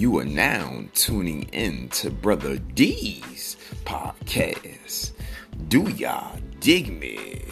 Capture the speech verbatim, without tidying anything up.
You are now tuning in to Brother D's podcast. Do y'all dig me?